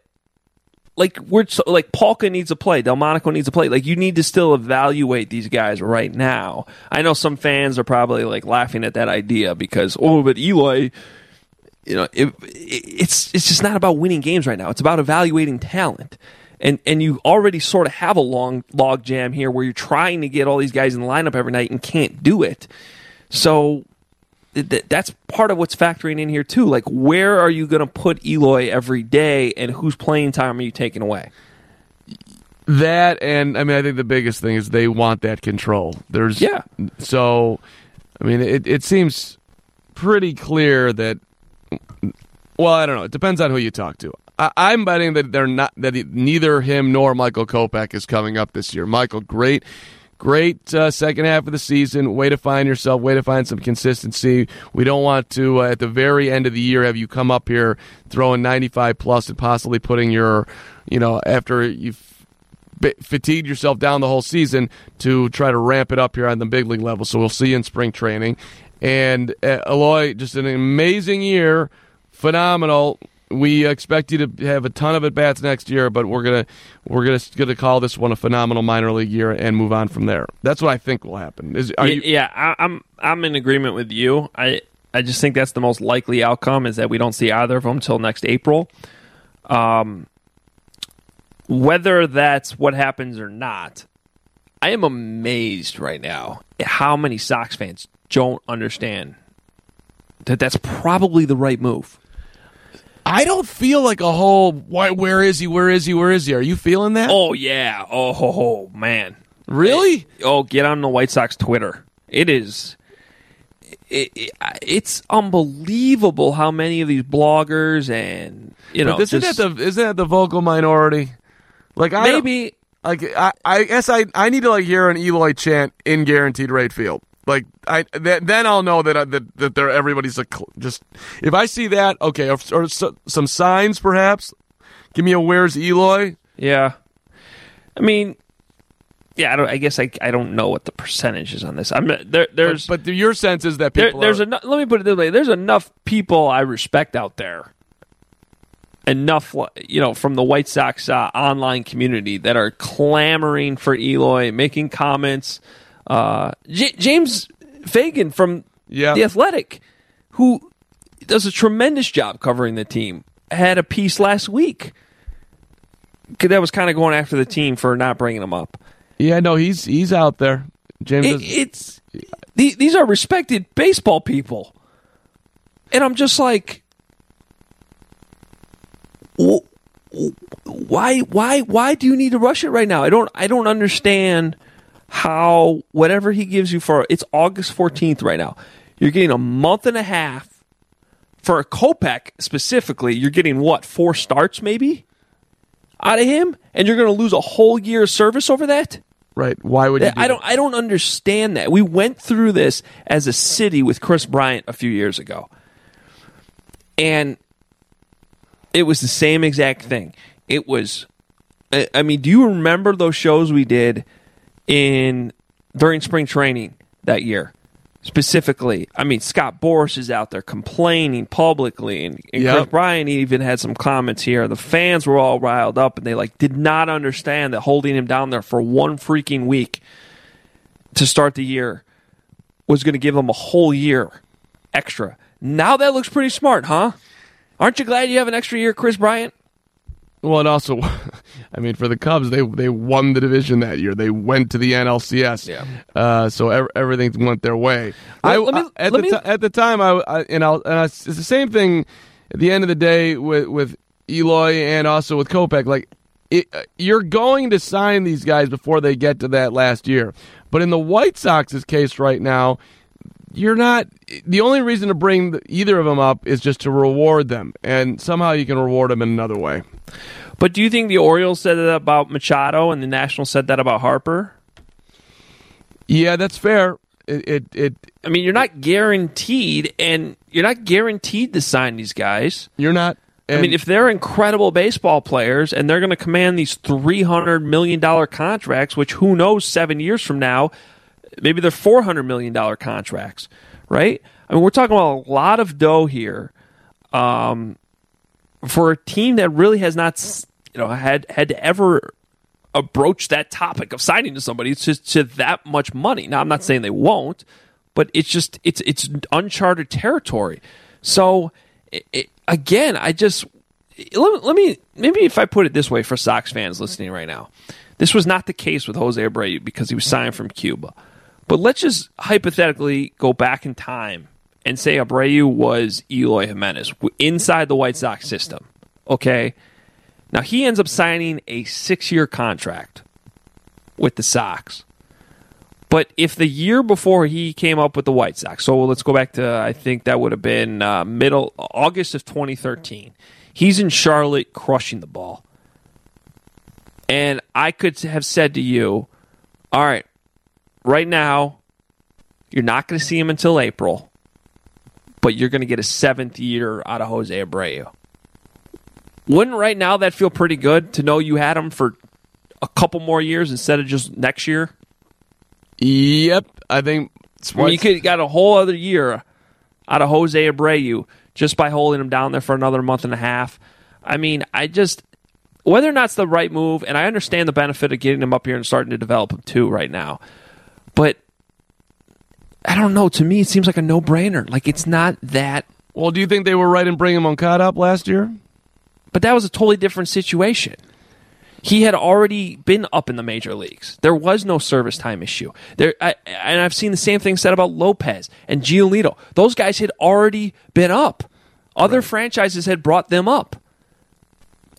like we're so, like Palka needs a play, Delmonico needs a play. Like you need to still evaluate these guys right now. I know some fans are probably like laughing at that idea because oh, but Eloy, you know, it, it's it's just not about winning games right now. It's about evaluating talent. And and you already sort of have a long log jam here where you're trying to get all these guys in the lineup every night and can't do it. So th- that's part of what's factoring in here too. Like, where are you going to put Eloy every day, and whose playing time are you taking away? That, and I mean, I think the biggest thing is they want that control. There's yeah. So, I mean, it it seems pretty clear that. Well, I don't know. It depends on who you talk to. I'm betting that they're not that neither him nor Michael Kopech is coming up this year. Michael, great, great uh, second half of the season. Way to find yourself. Way to find some consistency. We don't want to uh, at the very end of the year have you come up here throwing ninety-five plus and possibly putting your, you know, after you've fatigued yourself down the whole season to try to ramp it up here on the big league level. So we'll see you in spring training. And uh, Eloy, just an amazing year, phenomenal. We expect you to have a ton of at bats next year, but we're gonna we're gonna gonna call this one a phenomenal minor league year and move on from there. That's what I think will happen. Is, are yeah, you- yeah I, I'm I'm in agreement with you. I I just think that's the most likely outcome is that we don't see either of them until next April. Um, whether that's what happens or not, I am amazed right now at how many Sox fans don't understand that that's probably the right move. I don't feel like a whole, why, where is he, where is he, where is he? Are you feeling that? Oh, yeah. Oh, ho, ho, man. Really? It, oh, get on the White Sox Twitter. It is, it, it, it's unbelievable how many of these bloggers and, you know. But isn't, just, that the, isn't that the vocal minority? Like I Maybe. Like, I, I guess I, I need to, like, hear an Eloy chant in Guaranteed Rate Field. Like I, th- then I'll know that I, that that there everybody's a cl- just if I see that okay or, or so, some signs perhaps give me a where's Eloy yeah I mean yeah I, don't, I guess I, I don't know what the percentage is on this I'm there there's but, but your sense is that people there, there's enough let me put it this way there's enough people I respect out there enough you know from the White Sox uh, online community that are clamoring for Eloy making comments. Uh, J- James Fagan from yeah. The Athletic, who does a tremendous job covering the team, had a piece last week that was kind of going after the team for not bringing him up. Yeah, no, he's he's out there. James, it, it's th- these are respected baseball people, and I'm just like, wh- why, why, why do you need to rush it right now? I don't, I don't understand. How whatever he gives you for it's August fourteenth right now. You're getting a month and a half for a Kopech specifically. You're getting what four starts maybe out of him, and you're going to lose a whole year of service over that. Right? Why would you? Do I don't. That? I don't understand that. We went through this as a city with Chris Bryant a few years ago, and it was the same exact thing. It was. I, I mean, do you remember those shows we did? In during spring training that year, specifically, I mean, Scott Boras is out there complaining publicly, and, and yep. Chris Bryant even had some comments here. The fans were all riled up, and they like did not understand that holding him down there for one freaking week to start the year was going to give him a whole year extra. Now that looks pretty smart, huh? Aren't you glad you have an extra year, Chris Bryant? Well, and also, I mean, for the Cubs, they they won the division that year. They went to the N L C S, yeah. uh, so ev- everything went their way. I, let me, I, at, let the me... t- at the time, I, I and, I'll, and I, it's the same thing. At the end of the day, with with Eloy and also with Kopech, like It, you're going to sign these guys before they get to that last year. But in the White Sox's case right now, you're not. The only reason to bring either of them up is just to reward them, and somehow you can reward them in another way. But do you think the Orioles said that about Machado and the Nationals said that about Harper? Yeah, that's fair. It, it, it. I mean, you're not guaranteed, and you're not guaranteed to sign these guys. You're not. And I mean, if they're incredible baseball players and they're going to command these three hundred million dollars contracts, which who knows, seven years from now, maybe they're four hundred million dollars contracts, right? I mean, we're talking about a lot of dough here um, for a team that really has not, you know, had had to ever approach that topic of signing to somebody to, to that much money. Now, I'm not saying they won't, but it's just it's it's uncharted territory. So, it, it, again, I just let, let me maybe if I put it this way for Sox fans listening right now. This was not the case with Jose Abreu because he was signed from Cuba. But let's just hypothetically go back in time and say Abreu was Eloy Jimenez inside the White Sox system. Okay? Now, he ends up signing a six-year contract with the Sox. But if the year before he came up with the White Sox, so let's go back to, I think that would have been uh, middle August of twenty thirteen, he's in Charlotte crushing the ball. And I could have said to you, all right, right now, you're not going to see him until April, but you're going to get a seventh year out of Jose Abreu. Wouldn't right now that feel pretty good to know you had him for a couple more years instead of just next year? Yep. I think I mean, you could got a whole other year out of Jose Abreu just by holding him down there for another month and a half. I mean, I just... Whether or not it's the right move, and I understand the benefit of getting him up here and starting to develop him too right now, but I don't know. To me, it seems like a no-brainer. Like, it's not that... Well, do you think they were right in bringing Moncada up last year? But that was a totally different situation. He had already been up in the major leagues. There was no service time issue. There, I, and I've seen the same thing said about Lopez and Giolito. Those guys had already been up. Other right. franchises had brought them up.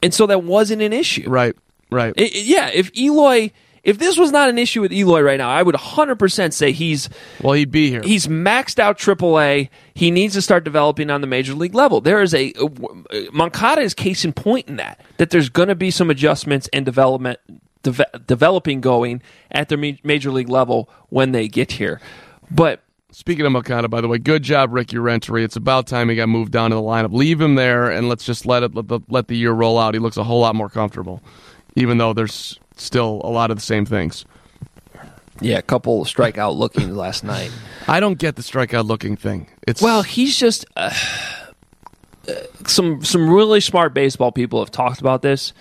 And so that wasn't an issue. Right, right. It, it, yeah, if Eloy, if this was not an issue with Eloy right now, I would one hundred percent say he's... Well, he'd be here. He's maxed out triple A. He needs to start developing on the major league level. There is a... Moncada is case in point in that, that there's going to be some adjustments and development, de- developing going at their major league level when they get here. But... Speaking of Moncada, by the way, good job, Ricky Renteria. It's about time he got moved down to the lineup. Leave him there, and let's just let it let the, let the year roll out. He looks a whole lot more comfortable, even though there's still a lot of the same things. Yeah, a couple of strikeout looking last night. I don't get the strikeout looking thing. It's well, he's just uh, uh, some some really smart baseball people have talked about this,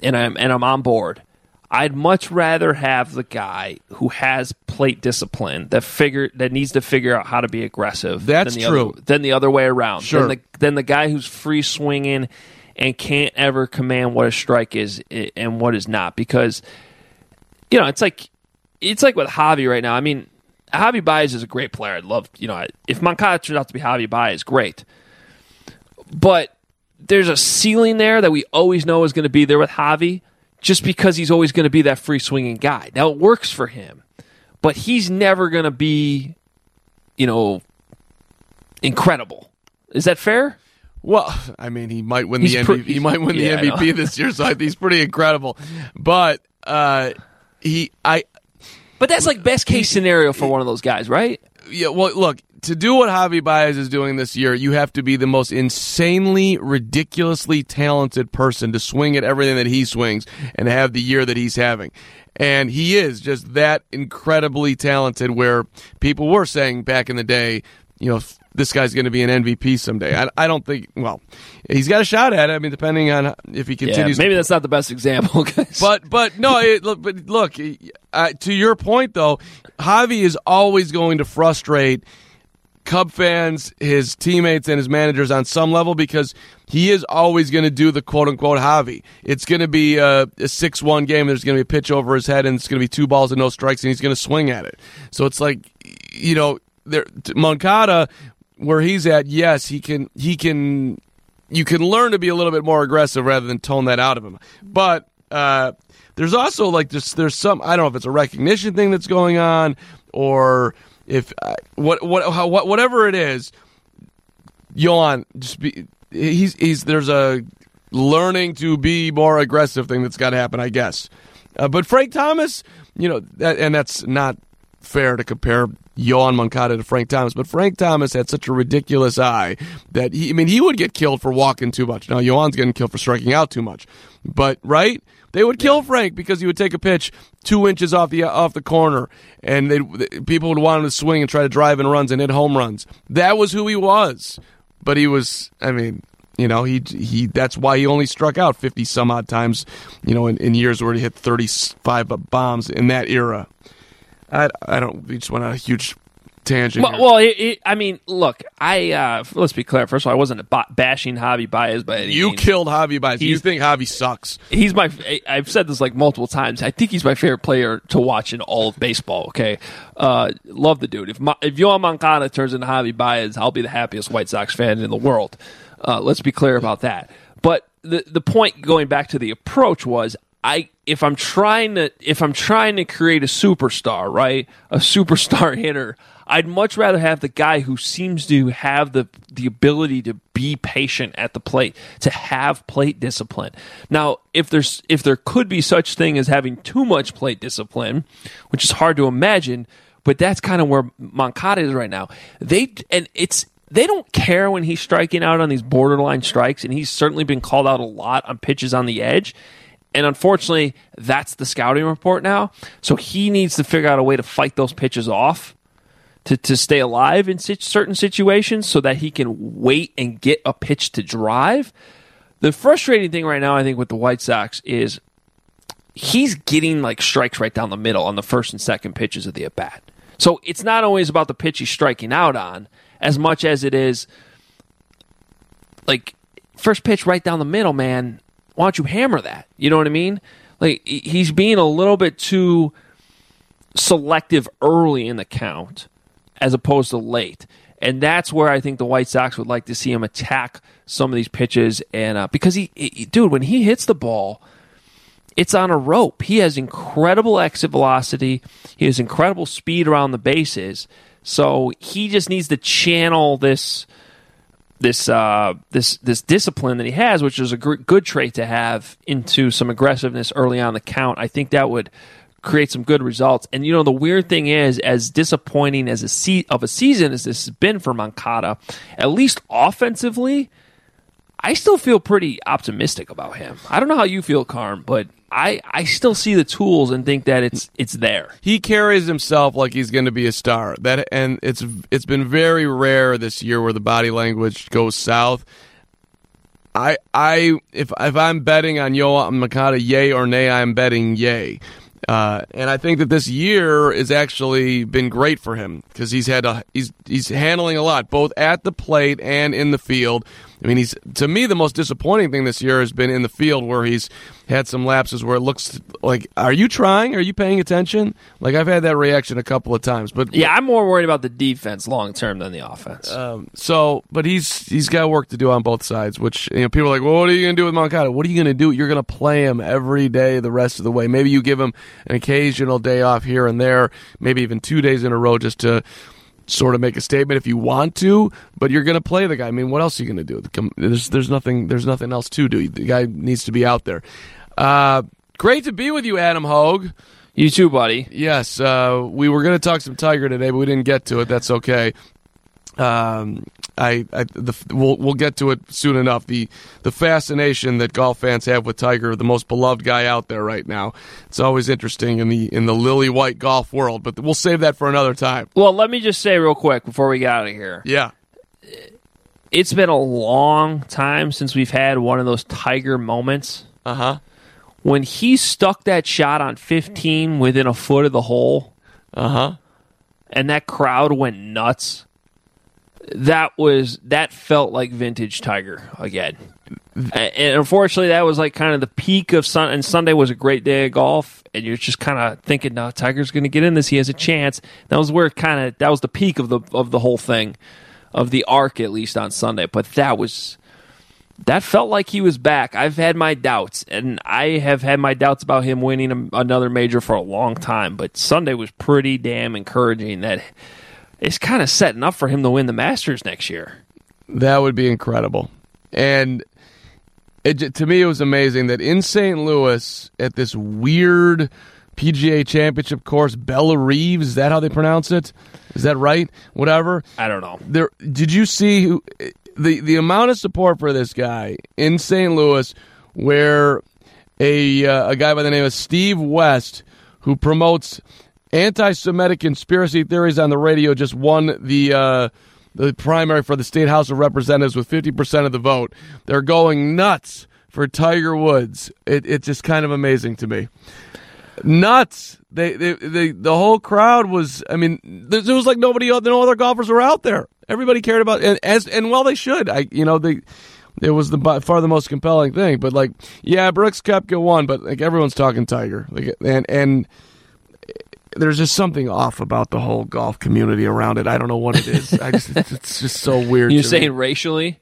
and I'm and I'm on board. I'd much rather have the guy who has plate discipline that figure that needs to figure out how to be aggressive. That's than the true. Other, than the other way around. Sure. Than the, than the guy who's free swinging and can't ever command what a strike is and what is not. Because, you know, it's like it's like with Javi right now. I mean, Javi Baez is a great player. I'd love, you know, if Moncada turns out to be Javi Baez, great. But there's a ceiling there that we always know is going to be there with Javi. Just because he's always going to be that free-swinging guy. Now, it works for him, but he's never going to be, you know, incredible. Is that fair? Well, I mean, he might win he's the M V P, pre- he might win yeah, the M V P this year, so I think he's pretty incredible. But uh, he, I, but that's like best-case scenario for one of those guys, right? Yeah. Well, look. To do what Javi Baez is doing this year, you have to be the most insanely, ridiculously talented person to swing at everything that he swings and have the year that he's having. And he is just that incredibly talented where people were saying back in the day, you know, this guy's going to be an M V P someday. I, I don't think, well, he's got a shot at it. I mean, depending on if he continues. Yeah, maybe that's not the best example, guys. But, but no, it, but look, uh, to your point, though, Javi is always going to frustrate Cub fans, his teammates, and his managers on some level because he is always going to do the quote-unquote Javi. It's going to be a, a six one game. There's going to be a pitch over his head, and it's going to be two balls and no strikes, and he's going to swing at it. So it's like, you know, there, Moncada, where he's at, yes, he can, he can, you can learn to be a little bit more aggressive rather than tone that out of him. But Uh, there's also like this, there's some, I don't know if it's a recognition thing that's going on or if uh, what what how, what whatever it is, Yoán just be, he's he's there's a learning to be more aggressive thing that's got to happen, I guess. Uh, but Frank Thomas, you know, that, and that's not fair to compare Yoán Moncada to Frank Thomas, but Frank Thomas had such a ridiculous eye that he, I mean, he would get killed for walking too much. Now Yoan's getting killed for striking out too much, but right, they would kill yeah. Frank because he would take a pitch two inches off the off the corner, and they people would want him to swing and try to drive in runs and hit home runs. That was who he was, but he was, I mean, you know, he he. That's why he only struck out fifty some odd times, you know, in, in years where he hit thirty five bombs in that era. I, I don't. We just went on a huge tangent. Well, well it, it, I mean, look. I uh, let's be clear. First of all, I wasn't bashing Javi Baez by any means. You killed Javi Baez. He's, you think Javi sucks? He's my. I've said this like multiple times. I think he's my favorite player to watch in all of baseball. Okay, uh, love the dude. If my, if Yoán Moncada turns into Javi Baez, I'll be the happiest White Sox fan in the world. Uh, let's be clear about that. But the the point going back to the approach was. I if I'm trying to if I'm trying to create a superstar, right? A superstar hitter, I'd much rather have the guy who seems to have the the ability to be patient at the plate, to have plate discipline. Now, if there's if there could be such thing as having too much plate discipline, which is hard to imagine, but that's kind of where Moncada is right now. They and it's They don't care when he's striking out on these borderline strikes, and he's certainly been called out a lot on pitches on the edge. And unfortunately, that's the scouting report now. So he needs to figure out a way to fight those pitches off to, to stay alive in certain situations so that he can wait and get a pitch to drive. The frustrating thing right now, I think, with the White Sox is he's getting like strikes right down the middle on the first and second pitches of the at-bat. So it's not always about the pitch he's striking out on as much as it is like first pitch right down the middle, man. Why don't you hammer that? You know what I mean? Like he's being a little bit too selective early in the count as opposed to late. And that's where I think the White Sox would like to see him attack some of these pitches. And uh, because, he, he, dude, when he hits the ball, it's on a rope. He has incredible exit velocity. He has incredible speed around the bases. So he just needs to channel this... This uh this this discipline that he has, which is a gr- good trait to have, into some aggressiveness early on the count. I think that would create some good results. And you know the weird thing is, as disappointing as a se- of a season as this has been for Moncada, at least offensively, I still feel pretty optimistic about him. I don't know how you feel, Carm, but I, I still see the tools and think that it's it's there. He carries himself like he's going to be a star. That and it's it's been very rare this year where the body language goes south. I I if if I'm betting on Yoán Moncada, yay or nay, I'm betting yay. Uh, and I think that this year has actually been great for him because he's had a, he's he's handling a lot, both at the plate and in the field. I mean, he's to me the most disappointing thing this year has been in the field, where he's had some lapses where it looks like, are you trying? Are you paying attention? Like I've had that reaction a couple of times. But yeah, I'm more worried about the defense long term than the offense. Um, so, but he's he's got work to do on both sides. Which, you know, people are like, well, what are you going to do with Moncada? What are you going to do? You're going to play him every day the rest of the way. Maybe you give him an occasional day off here and there, maybe even two days in a row just to sort of make a statement if you want to, but you're going to play the guy. I mean, what else are you going to do? There's, there's nothing there's nothing else to do. The guy needs to be out there. Uh, great to be with you, Adam Hogue. You too, buddy. Yes, uh, we were going to talk some Tiger today, but we didn't get to it. That's okay. Um, I, I the, we'll we'll get to it soon enough. The the fascination that golf fans have with Tiger, the most beloved guy out there right now, it's always interesting in the in the lily white golf world. But we'll save that for another time. Well, let me just say real quick before we get out of here. Yeah, it's been a long time since we've had one of those Tiger moments. Uh huh. When he stuck that shot on fifteen within a foot of the hole. Uh huh. And that crowd went nuts. That was that felt like vintage Tiger again, and unfortunately, that was like kind of the peak of sun. And Sunday was a great day of golf, and you're just kind of thinking, "No, Tiger's going to get in this. He has a chance." That was where kind of that was the peak of the of the whole thing, of the arc at least on Sunday. But that was that felt like he was back. I've had my doubts, and I have had my doubts about him winning a, another major for a long time, but Sunday was pretty damn encouraging that it's kind of setting up for him to win the Masters next year. That would be incredible. And it, to me, it was amazing that in Saint Louis, at this weird P G A Championship course, Belle Reve, is that how they pronounce it? Is that right? Whatever. I don't know. There, did you see who, the, the amount of support for this guy in Saint Louis, where a, uh, a guy by the name of Steve West, who promotes anti-Semitic conspiracy theories on the radio, just won the uh, the primary for the State House of Representatives with fifty percent of the vote. They're going nuts for Tiger Woods. It, it's just kind of amazing to me. Nuts. They, they, they, the whole crowd was, I mean, it was like nobody, no other golfers were out there. Everybody cared about, and as, and well, they should. I, you know, they, it was the by far the most compelling thing. But like, yeah, Brooks Koepka won, but like everyone's talking Tiger, like, and and there's just something off about the whole golf community around it. I don't know what it is. I just, it's just so weird. You're saying me. Racially?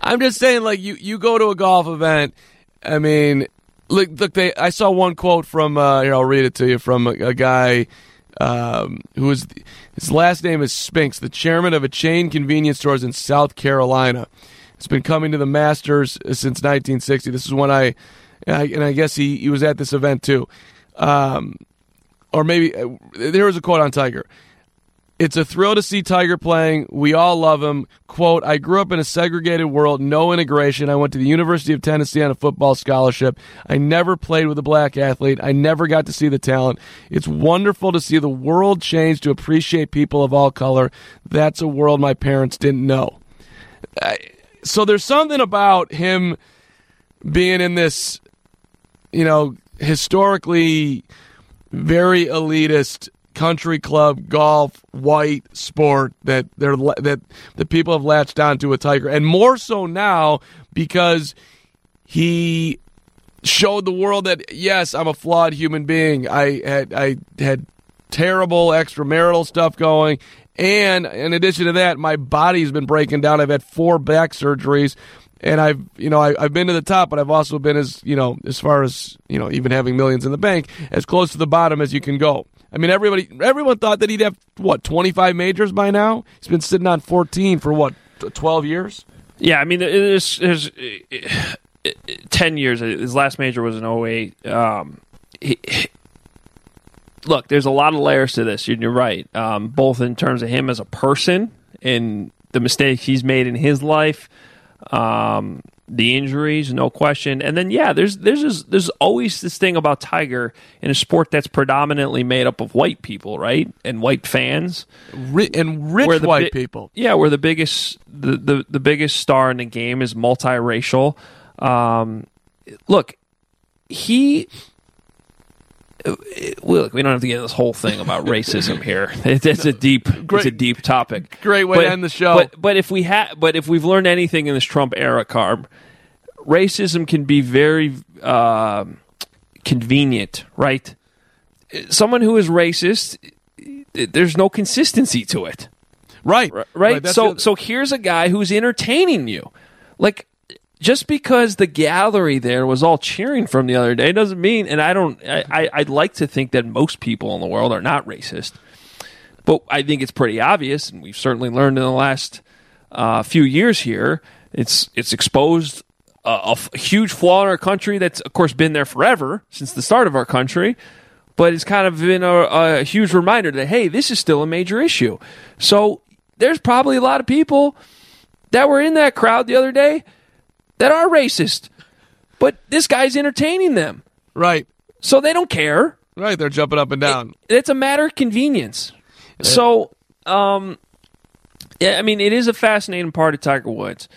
I'm just saying, like, you, you go to a golf event. I mean. Look! Look! They. I saw one quote from. Uh, here, I'll read it to you from a, a guy um, who is. His last name is Spinks, the chairman of a chain convenience stores in South Carolina. It's been coming to the Masters since nineteen sixty. This is when I, I and I guess he, he was at this event too, um, or maybe there was a quote on Tiger. It's a thrill to see Tiger playing. We all love him. Quote, I grew up in a segregated world, no integration. I went to the University of Tennessee on a football scholarship. I never played with a black athlete. I never got to see the talent. It's wonderful to see the world change to appreciate people of all color. That's a world my parents didn't know. I, so there's something about him being in this, you know, historically very elitist country club golf white sport that they're that the people have latched onto with Tiger, and more so now because he showed the world that yes, I'm a flawed human being. I had I had terrible extramarital stuff going, and in addition to that, my body's been breaking down. I've had four back surgeries, and I've you know I, I've been to the top, but I've also been as you know as far as you know even having millions in the bank, as close to the bottom as you can go. I mean, everybody, everyone thought that he'd have, what, twenty-five majors by now? He's been sitting on fourteen for, what, twelve years? Yeah, I mean, there's, there's ten years. His last major was in oh eight. Um, he, look, there's a lot of layers to this, and you're right, um, both in terms of him as a person and the mistakes he's made in his life, um, the injuries, no question. And then, yeah, there's there's this, there's always this thing about Tiger in a sport that's predominantly made up of white people, right? And white fans. Ri- and rich white bi- people. Yeah, where the biggest the, the, the biggest star in the game is multiracial. Um, look, he... Look, we don't have to get into this whole thing about racism here. It's a deep, great, it's a deep topic. Great way but, to end the show. But, but if we ha- but if we've learned anything in this Trump era, Carb, racism can be very uh, convenient, right? Someone who is racist, there's no consistency to it, right? Right. right so, so here's a guy who's entertaining you, like. Just because the gallery there was all cheering from the other day doesn't mean, and I don't, I, I'd like to think that most people in the world are not racist, but I think it's pretty obvious, and we've certainly learned in the last uh, few years here, it's it's exposed a, a huge flaw in our country that's, of course, been there forever since the start of our country, but it's kind of been a, a huge reminder that, hey, this is still a major issue. So there's probably a lot of people that were in that crowd the other day that are racist, but this guy's entertaining them. Right. So they don't care. Right, they're jumping up and down. It, it's a matter of convenience. Yeah. So, um, yeah, I mean, it is a fascinating part of Tiger Woods.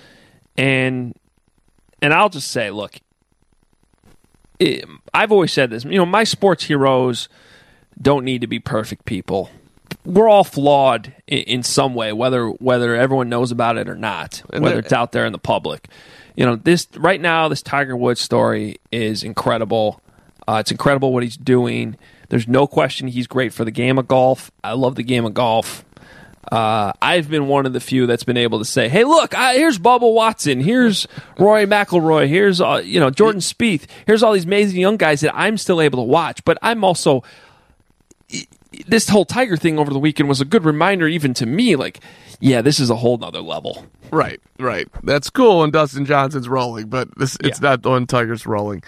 And and I'll just say, look, it, I've always said this. You know, my sports heroes don't need to be perfect people. We're all flawed in, in some way, whether whether everyone knows about it or not, and whether it's out there in the public. You know, this right now, this Tiger Woods story is incredible. Uh, it's incredible what he's doing. There's no question he's great for the game of golf. I love the game of golf. Uh, I've been one of the few that's been able to say, hey, look, I, here's Bubba Watson, here's Rory McIlroy, here's uh, you know Jordan Spieth, here's all these amazing young guys that I'm still able to watch. But I'm also, this whole Tiger thing over the weekend was a good reminder even to me, like, yeah, this is a whole nother level. Right, right. That's cool when Dustin Johnson's rolling, but this, it's yeah. not when Tiger's rolling.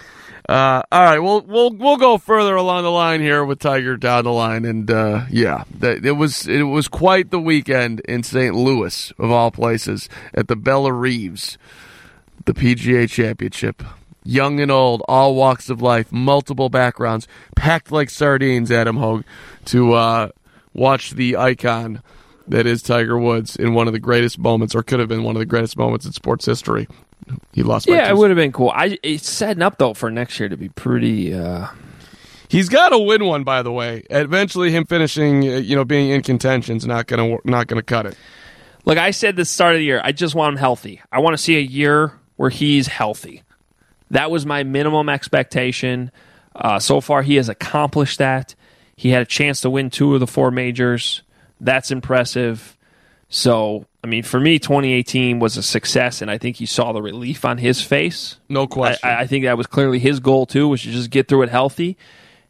Uh, all right, we'll we'll we'll go further along the line here with Tiger down the line, and uh, yeah, that, it was it was quite the weekend in Saint Louis of all places at the Bella Reeves, the P G A Championship. Young and old, all walks of life, multiple backgrounds, packed like sardines. Adam Hogue to uh, watch the icon that is Tiger Woods in one of the greatest moments, or could have been one of the greatest moments in sports history. He lost. Yeah, it would have been cool. I it's setting up though for next year to be pretty. Uh... He's got to win one, by the way. Eventually, him finishing, you know, being in contention is not gonna not gonna cut it. Look, I said this start of the year. I just want him healthy. I want to see a year where he's healthy. That was my minimum expectation. Uh, so far, he has accomplished that. He had a chance to win two of the four majors. That's impressive. So, I mean, for me, twenty eighteen was a success, and I think he saw the relief on his face. No question. I, I think that was clearly his goal, too, was to just get through it healthy.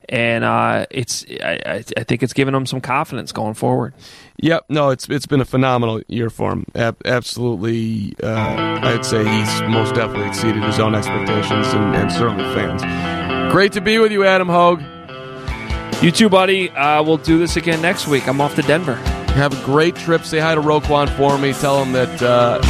And uh, it's, I, I think it's given him some confidence going forward. Yep. No, it's it's been a phenomenal year for him. Ab- absolutely, uh, I'd say he's most definitely exceeded his own expectations and, and certainly fans. Great to be with you, Adam Hogue. You too, buddy. Uh, we'll do this again next week. I'm off to Denver. Have a great trip. Say hi to Roquan for me. Tell him that uh,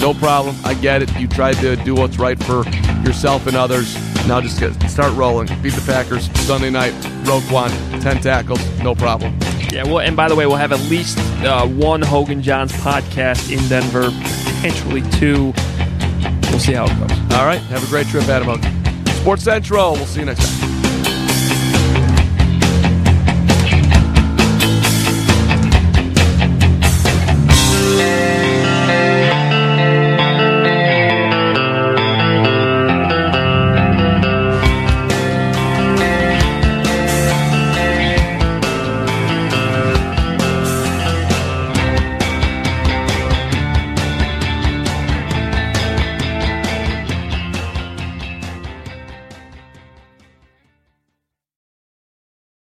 no problem. I get it. You tried to do what's right for yourself and others. Now just get, start rolling. Beat the Packers Sunday night. Roquan, ten tackles. No problem. Yeah, well, and by the way, we'll have at least uh, one Hogan Johns podcast in Denver, potentially two. We'll see how it goes. All right. Have a great trip, Adam. Sports Central. We'll see you next time.